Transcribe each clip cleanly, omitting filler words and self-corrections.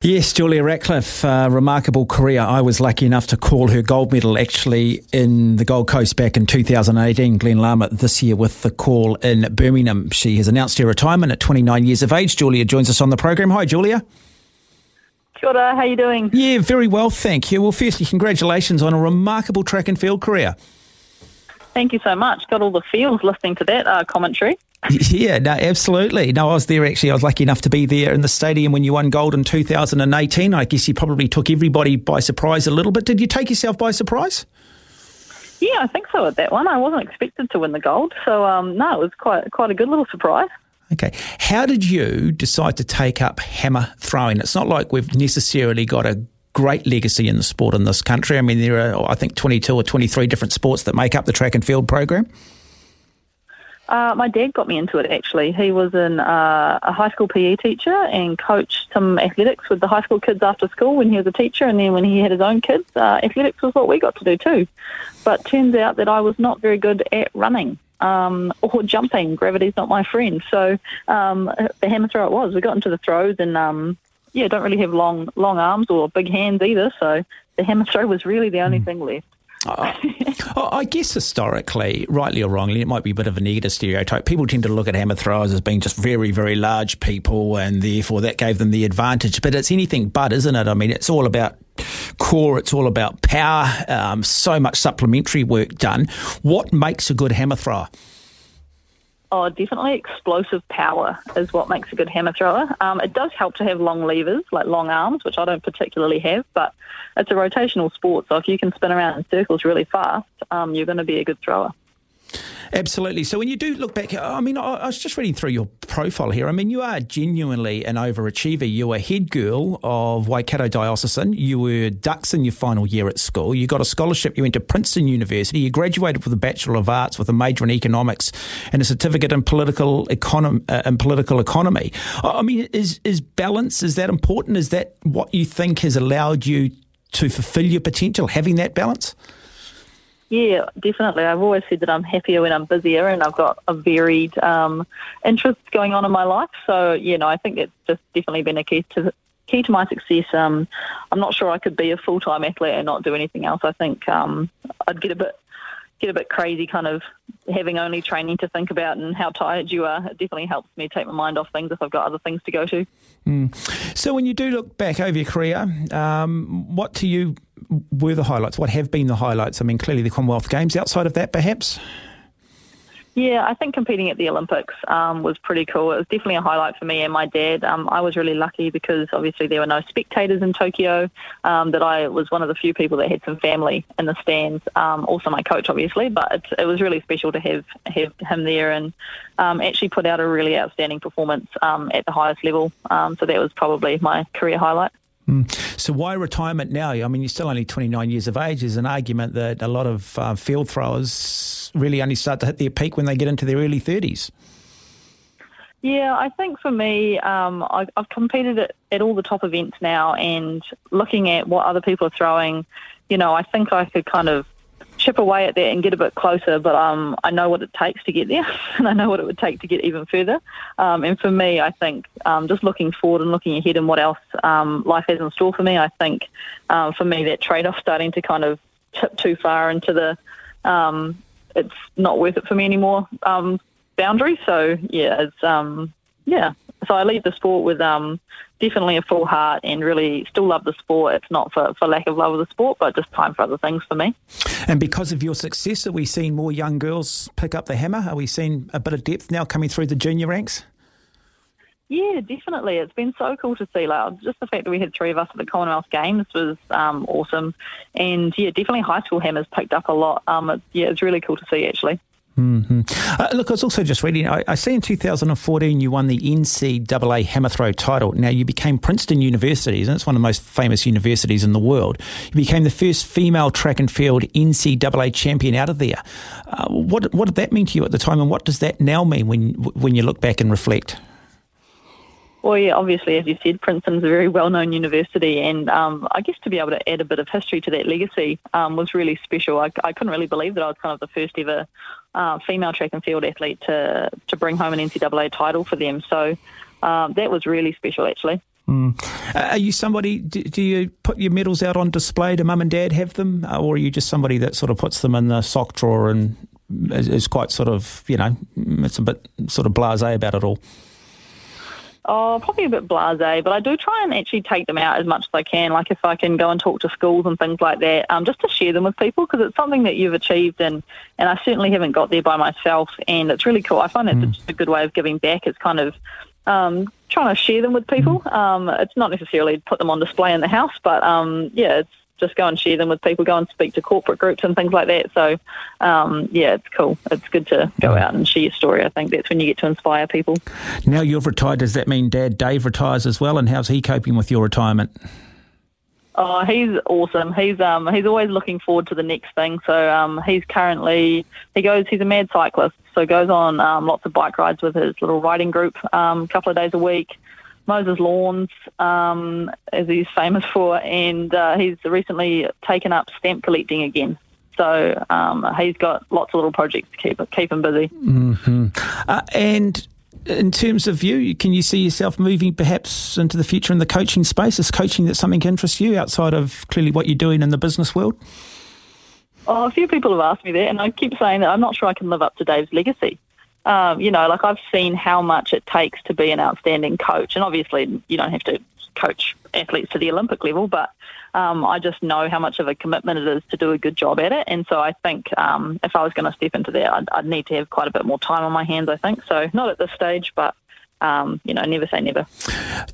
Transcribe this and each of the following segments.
Yes, Julia Ratcliffe, remarkable career. I was lucky enough to call her gold medal actually in the Gold Coast back in 2018. Glenn Lamott this year with the call in Birmingham. She has announced her retirement at 29 years of age. Julia joins us on the program. Hi, Julia. Kia ora, how are you doing? Yeah, very well, thank you. Well, firstly, congratulations on a remarkable track and field career. Thank you so much. Got all the feels listening to that commentary. Yeah, no, absolutely. No, I was there actually. I was lucky enough to be there in the stadium when you won gold in 2018. I guess you probably took everybody by surprise a little bit. Did you take yourself by surprise? Yeah, I think so at that one. I wasn't expected to win the gold. So, no, it was quite a good little surprise. Okay. How did you decide to take up hammer throwing? It's not like we've necessarily got a great legacy in the sport in this country. I mean, there are, I think, 22 or 23 different sports that make up the track and field program. My dad got me into it, actually. He was a high school PE teacher and coached some athletics with the high school kids after school when he was a teacher, and then when he had his own kids, athletics was what we got to do too. But turns out that I was not very good at running or jumping. Gravity's not my friend. So the hammer throw it was. We got into the throws and, don't really have long arms or big hands either, so the hammer throw was really the only thing left. I guess historically, rightly or wrongly, it might be a bit of a negative stereotype. People tend to look at hammer throwers as being just very, very large people, and therefore that gave them the advantage. But it's anything but, isn't it? I mean, it's all about core, it's all about power, so much supplementary work done. What makes a good hammer thrower? Oh, definitely explosive power is what makes a good hammer thrower. It does help to have long levers, like long arms, which I don't particularly have, but it's a rotational sport, so if you can spin around in circles really fast, you're going to be a good thrower. Absolutely. So when you do look back, I mean, I was just reading through your profile here. I mean, you are genuinely an overachiever. You were head girl of Waikato Diocesan. You were Ducks in your final year at school. You got a scholarship. You went to Princeton University. You graduated with a Bachelor of Arts with a major in economics and a certificate in political economy. I mean, is balance, is that important? Is that what you think has allowed you to fulfil your potential, having that balance? Yeah, definitely. I've always said that I'm happier when I'm busier and I've got a varied interests going on in my life. So, I think that's just definitely been a key to my success. I'm not sure I could be a full-time athlete and not do anything else. I think I'd get a bit crazy kind of having only training to think about and how tired you are. It definitely helps me take my mind off things if I've got other things to go to. So when you do look back over your career, what to you were the highlights? What have been the highlights? I mean, clearly the Commonwealth Games. Outside of that, perhaps? Yeah, I think competing at the Olympics was pretty cool. It was definitely a highlight for me and my dad. I was really lucky because obviously there were no spectators in Tokyo, that I was one of the few people that had some family in the stands, also my coach obviously, but it was really special to have him there and actually put out a really outstanding performance at the highest level. So that was probably my career highlight. So why retirement now? I mean, you're still only 29 years of age. There's an argument that a lot of field throwers really only start to hit their peak when they get into their early 30s. Yeah, I think for me, I've competed at all the top events now, and looking at what other people are throwing, I think I could kind of chip away at that and get a bit closer, but I know what it takes to get there and I know what it would take to get even further. And for me, I think just looking forward and looking ahead and what else life has in store for me, I think for me that trade-off starting to kind of tip too far into the it's not worth it for me anymore boundary. So, yeah, it's so I leave the sport with definitely a full heart and really still love the sport. It's not for lack of love of the sport, but just time for other things for me. And because of your success, are we seeing more young girls pick up the hammer? Are we seeing a bit of depth now coming through the junior ranks? Yeah, definitely. It's been so cool to see. Like, just the fact that we had three of us at the Commonwealth Games was awesome. And, yeah, definitely high school hammers picked up a lot. It's really cool to see, actually. Mm-hmm. Look, I was also just reading, I see in 2014 you won the NCAA hammer throw title. Now, you became Princeton University, and it's one of the most famous universities in the world. You became the first female track and field NCAA champion out of there. What did that mean to you at the time, and what does that now mean when you look back and reflect? Well, yeah, obviously, as you said, Princeton's a very well-known university, and I guess to be able to add a bit of history to that legacy was really special. I couldn't really believe that I was kind of the first ever female track and field athlete to bring home an NCAA title for them. So that was really special, actually. Mm. Are you somebody, do you put your medals out on display? Do mum and dad have them? Or are you just somebody that sort of puts them in the sock drawer and is quite sort of, you know, it's a bit sort of blasé about it all? Oh, probably a bit blasé, but I do try and actually take them out as much as I can. Like if I can go and talk to schools and things like that, just to share them with people, because it's something that you've achieved, and I certainly haven't got there by myself, and it's really cool. I find it's just a good way of giving back. It's kind of trying to share them with people. It's not necessarily put them on display in the house, but yeah, it's just go and share them with people, go and speak to corporate groups and things like that. So, yeah, it's cool. It's good to go out and share your story. I think that's when you get to inspire people. Now you've retired. Does that mean Dad Dave retires as well? And how's he coping with your retirement? Oh, he's awesome. He's always looking forward to the next thing. So he's a mad cyclist. So goes on lots of bike rides with his little riding group a couple of days a week. Mows his lawns, as he's famous for, and he's recently taken up stamp collecting again. So he's got lots of little projects to keep him busy. Mm-hmm. And in terms of you, can you see yourself moving perhaps into the future in the coaching space? Is coaching that something interests you outside of clearly what you're doing in the business world? Oh, a few people have asked me that, and I keep saying that I'm not sure I can live up to Dave's legacy. You know, like I've seen how much it takes to be an outstanding coach, and obviously you don't have to coach athletes to the Olympic level, but I just know how much of a commitment it is to do a good job at it. And so I think if I was going to step into that, I'd need to have quite a bit more time on my hands, I think. So not at this stage, but you know, never say never.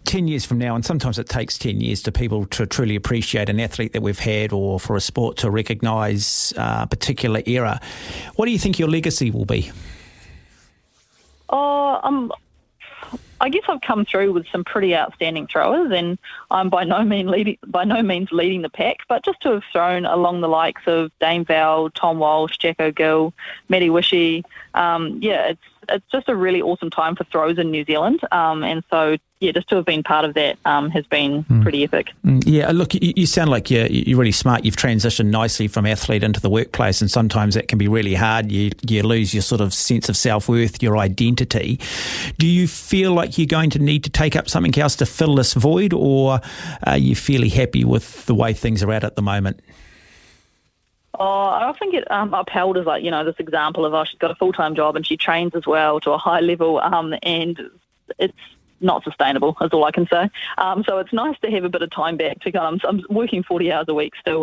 10 years from now, and sometimes it takes 10 years to people to truly appreciate an athlete that we've had, or for a sport to recognise a particular era. What do you think your legacy will be? Oh, I guess I've come through with some pretty outstanding throwers, and I'm by no means leading the pack, but just to have thrown along the likes of Dame Vowell, Tom Walsh, Jacko Gill, Matty Wishy, yeah, it's just a really awesome time for throws in New Zealand, and so yeah, just to have been part of that has been pretty epic. Yeah, look, you sound like you're really smart. You've transitioned nicely from athlete into the workplace, and sometimes that can be really hard. You lose your sort of sense of self-worth, your identity. Do you feel like you're going to need to take up something else to fill this void, or are you fairly happy with the way things are at the moment? Oh, I often get upheld as, like, you know, this example of, oh, she's got a full-time job and she trains as well to a high level, and it's not sustainable, is all I can say. So it's nice to have a bit of time back to go. I'm working 40 hours a week still,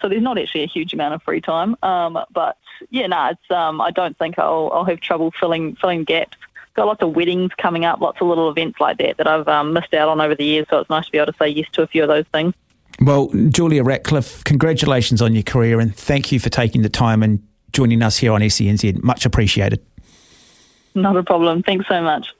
so there's not actually a huge amount of free time. But, yeah, no, it's, I don't think I'll have trouble filling gaps. Got lots of weddings coming up, lots of little events like that I've missed out on over the years, so it's nice to be able to say yes to a few of those things. Well, Julia Ratcliffe, congratulations on your career, and thank you for taking the time and joining us here on SCNZ. Much appreciated. Not a problem. Thanks so much.